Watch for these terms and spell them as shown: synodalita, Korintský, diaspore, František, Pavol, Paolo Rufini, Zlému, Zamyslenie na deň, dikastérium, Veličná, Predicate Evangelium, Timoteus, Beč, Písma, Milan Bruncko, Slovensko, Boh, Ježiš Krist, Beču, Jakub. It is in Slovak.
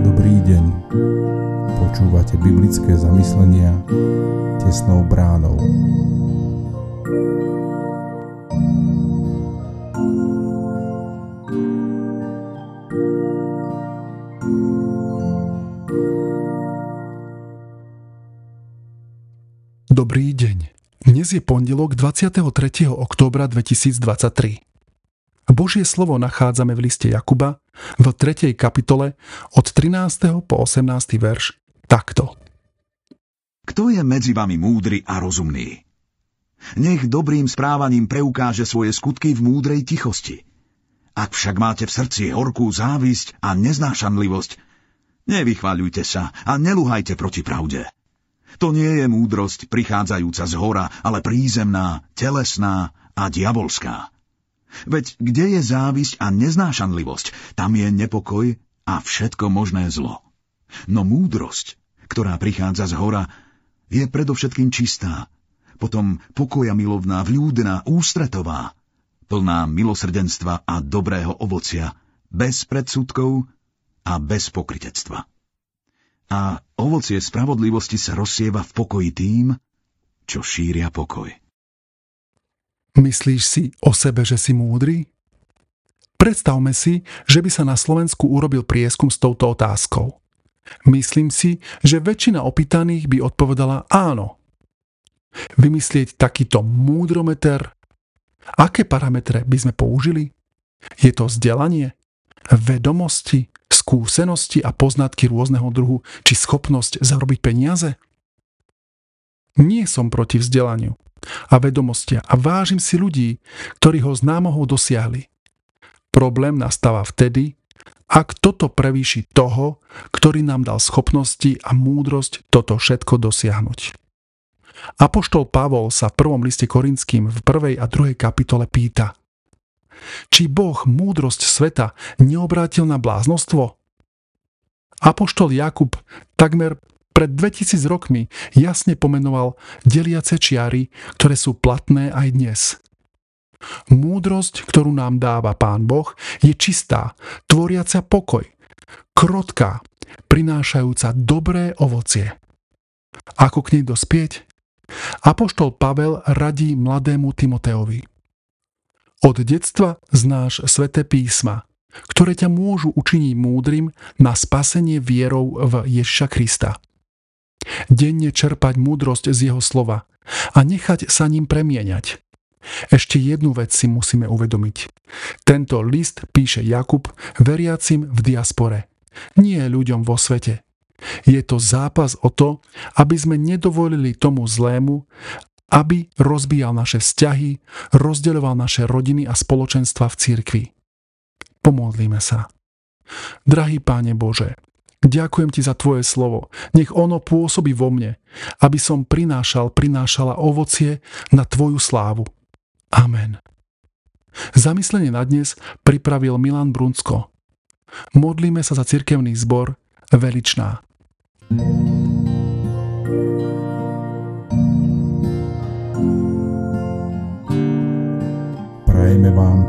Dobrý deň. Počúvate biblické zamyslenia tesnou bránou. Dobrý deň. Dnes je pondelok 23. októbra 2023. Božie slovo nachádzame v liste Jakuba v 3. kapitole od 13. po 18. verš takto. Kto je medzi vami múdry a rozumný? Nech dobrým správaním preukáže svoje skutky v múdrej tichosti. Ak však máte v srdci horkú závisť a neznášanlivosť, nevychvaľujte sa a neluhajte proti pravde. To nie je múdrosť prichádzajúca z hora, ale prízemná, telesná a diabolská. Veď kde je závisť a neznášanlivosť, tam je nepokoj a všetko možné zlo. No múdrosť, ktorá prichádza z hora, je predovšetkým čistá, potom pokojamilovná, vľúdna, ústretová, plná milosrdenstva a dobrého ovocia, bez predsudkov a bez pokrytectva. A ovocie spravodlivosti sa rozsieva v pokoji tým, čo šíria pokoj. Myslíš si o sebe, že si múdry? Predstavme si, že by sa na Slovensku urobil prieskum s touto otázkou. Myslím si, že väčšina opýtaných by odpovedala áno. Vymyslieť takýto múdrometer? Aké parametre by sme použili? Je to vzdelanie? Vedomosti? Skúsenosti a poznatky rôzneho druhu, či schopnosť zarobiť peniaze? Nie som proti vzdelaniu a vedomostiam a vážim si ľudí, ktorí ho s námahou dosiahli. Problém nastáva vtedy, ak toto prevýši toho, ktorý nám dal schopnosti a múdrosť toto všetko dosiahnuť. Apoštol Pavol sa v 1. liste Korinským v 1. a 2. kapitole pýta: Či Boh múdrosť sveta neobrátil na bláznostvo? Apoštol Jakub takmer pred 2000 rokmi jasne pomenoval deliace čiary, ktoré sú platné aj dnes. Múdrosť, ktorú nám dáva Pán Boh, je čistá, tvoriaca pokoj, krotká, prinášajúca dobré ovocie. Ako k nej dospieť? Apoštol Pavel radí mladému Timotejovi: Od detstva znáš sväté písma, ktoré ťa môžu učiniť múdrym na spasenie vierou v Ježiša Krista. Denne čerpať múdrosť z jeho slova a nechať sa ním premieňať. Ešte jednu vec si musíme uvedomiť. Tento list píše Jakub veriacim v diaspore, nie ľuďom vo svete. Je to zápas o to, aby sme nedovolili tomu zlému, aby rozbíjal naše vzťahy, rozdeľoval naše rodiny a spoločenstva v cirkvi. Pomodlíme sa. Drahý Páne Bože, ďakujem Ti za Tvoje slovo. Nech ono pôsobí vo mne, aby som prinášala ovocie na Tvoju slávu. Amen. Zamyslenie na dnes pripravil Milan Bruncko. Modlíme sa za cirkevný zbor Veličná. Dajme vám